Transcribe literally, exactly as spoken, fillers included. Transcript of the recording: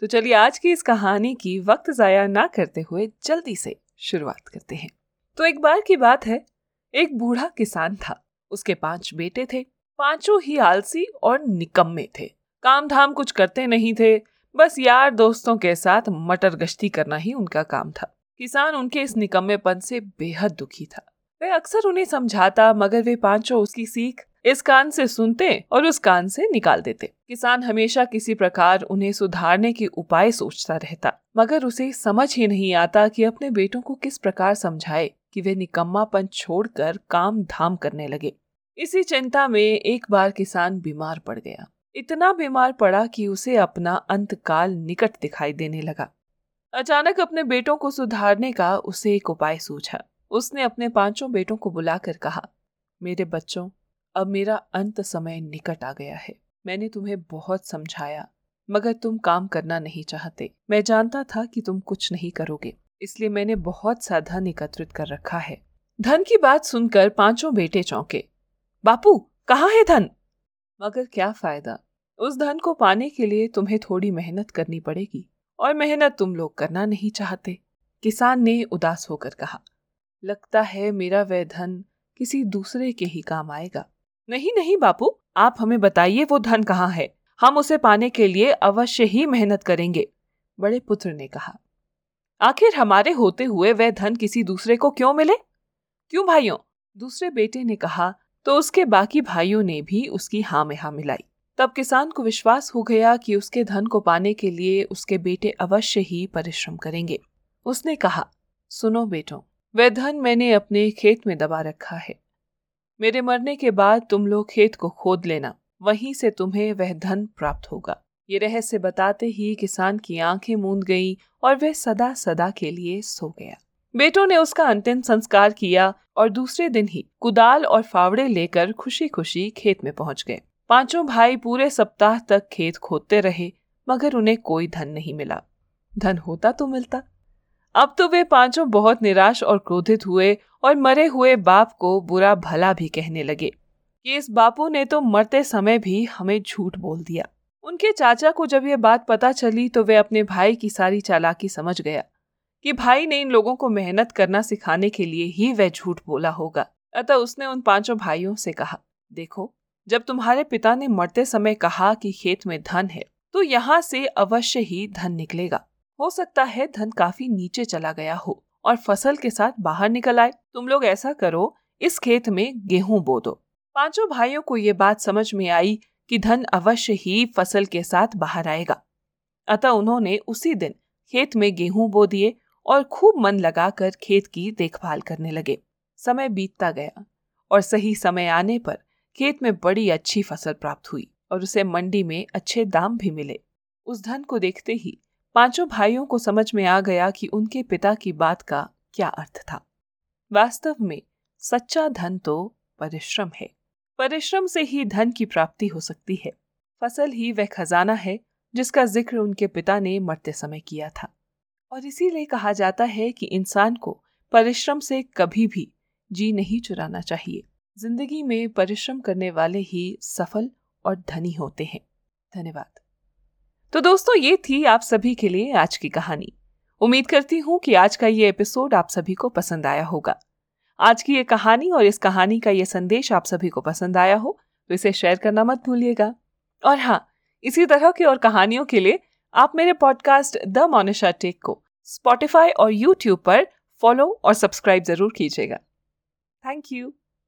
तो चलिए आज की इस कहानी की वक्त ज़ाया ना करते हुए जल्दी से शुरुआत करते हैं. तो एक बार की बात है, एक बूढ़ा किसान था. उसके पांच बेटे थे. पांचों ही आलसी और निकम्मे थे. काम धाम कुछ करते नहीं थे, बस यार दोस्तों के साथ मटर गश्ती करना ही उनका काम था. किसान उनके इस निकम्मेपन से बेहद दुखी था. वह अक्सर उन्हें समझाता, मगर वे पांचों उसकी सीख इस कान से सुनते और उस कान से निकाल देते. किसान हमेशा किसी प्रकार उन्हें सुधारने के उपाय सोचता रहता, मगर उसे समझ ही नहीं आता कि अपने बेटों को किस प्रकार समझाए कि वे निकम्मापन छोड़कर काम धाम करने लगे. इसी चिंता में एक बार किसान बीमार पड़ गया. इतना बीमार पड़ा कि उसे अपना अंतकाल निकट दिखाई देने लगा. अचानक अपने बेटों को सुधारने का उसे एक उपाय सूझा. उसने अपने पांचों बेटों को बुलाकर कहा, मेरे बच्चों, अब मेरा अंत समय निकट आ गया है. मैंने तुम्हें बहुत समझाया, मगर तुम काम करना नहीं चाहते. मैं जानता था कि तुम कुछ नहीं करोगे, इसलिए मैंने बहुत सा धन एकत्रित कर रखा है. धन की बात सुनकर पांचों बेटे चौंके. बापू, कहाँ है धन? मगर क्या फायदा, उस धन को पाने के लिए तुम्हें थोड़ी मेहनत करनी पड़ेगी, और मेहनत तुम लोग करना नहीं चाहते. किसान ने उदास होकर कहा, लगता है मेरा वह धन किसी दूसरे के ही काम आएगा. नहीं नहीं बापू, आप हमें बताइए वो धन कहाँ है. हम उसे पाने के लिए अवश्य ही मेहनत करेंगे, बड़े पुत्र ने कहा. आखिर हमारे होते हुए वह धन किसी दूसरे को क्यों मिले? क्यों भाइयों? दूसरे बेटे ने कहा, तो उसके बाकी भाइयों ने भी उसकी हाँ में हाँ मिलाई. तब किसान को विश्वास हो गया कि उसके धन को पाने के लिए उसके बेटे अवश्य ही परिश्रम करेंगे. उसने कहा, सुनो बेटों, वह धन मैंने अपने खेत में दबा रखा है. मेरे मरने के बाद तुम लोग खेत को खोद लेना, वहीं से तुम्हें वह धन प्राप्त होगा. ये रहस्य बताते ही किसान की आंखें मूंद गईं और वह सदा सदा के लिए सो गया. बेटों ने उसका अंतिम संस्कार किया और दूसरे दिन ही कुदाल और फावड़े लेकर खुशी खुशी खेत में पहुंच गए. पांचों भाई पूरे सप्ताह तक खेत खोदते रहे, मगर उन्हें कोई धन नहीं मिला. धन होता तो मिलता. अब तो वे पांचों बहुत निराश और क्रोधित हुए और मरे हुए बाप को बुरा भला भी कहने लगे कि इस बापू ने तो मरते समय भी हमें झूठ बोल दिया. उनके चाचा को जब ये बात पता चली तो वे अपने भाई की सारी चालाकी समझ गया कि भाई ने इन लोगों को मेहनत करना सिखाने के लिए ही वह झूठ बोला होगा. अतः उसने उन पांचों भाइयों से कहा, देखो, जब तुम्हारे पिता ने मरते समय कहा कि खेत में धन है, तो यहाँ से अवश्य ही धन निकलेगा. हो सकता है धन काफी नीचे चला गया हो और फसल के साथ बाहर निकल आए. तुम लोग ऐसा करो, इस खेत में गेहूं बो दो. पांचों भाइयों को ये बात समझ में आई कि धन अवश्य ही फसल के साथ बाहर आएगा. अतः उन्होंने उसी दिन खेत में गेहूं बो दिए और खूब मन लगाकर खेत की देखभाल करने लगे. समय बीतता गया और सही समय आने पर खेत में बड़ी अच्छी फसल प्राप्त हुई और उसे मंडी में अच्छे दाम भी मिले. उस धन को देखते ही पांचों भाइयों को समझ में आ गया कि उनके पिता की बात का क्या अर्थ था. वास्तव में सच्चा धन तो परिश्रम है. परिश्रम से ही धन की प्राप्ति हो सकती है. फसल ही वह खजाना है जिसका जिक्र उनके पिता ने मरते समय किया था. और इसीलिए कहा जाता है कि इंसान को परिश्रम से कभी भी जी नहीं चुराना चाहिए. जिंदगी में परिश्रम करने वाले ही सफल और धनी होते हैं. धन्यवाद. तो दोस्तों, ये थी आप सभी के लिए आज की कहानी. उम्मीद करती हूँ कि आज का ये एपिसोड आप सभी को पसंद आया होगा. आज की ये कहानी और इस कहानी का ये संदेश आप सभी को पसंद आया हो तो इसे शेयर करना मत भूलिएगा. और हाँ, इसी तरह की और कहानियों के लिए आप मेरे पॉडकास्ट द मोनिशा टेक को स्पॉटिफाई और यूट्यूब पर फॉलो और सब्सक्राइब जरूर कीजिएगा. Thank you.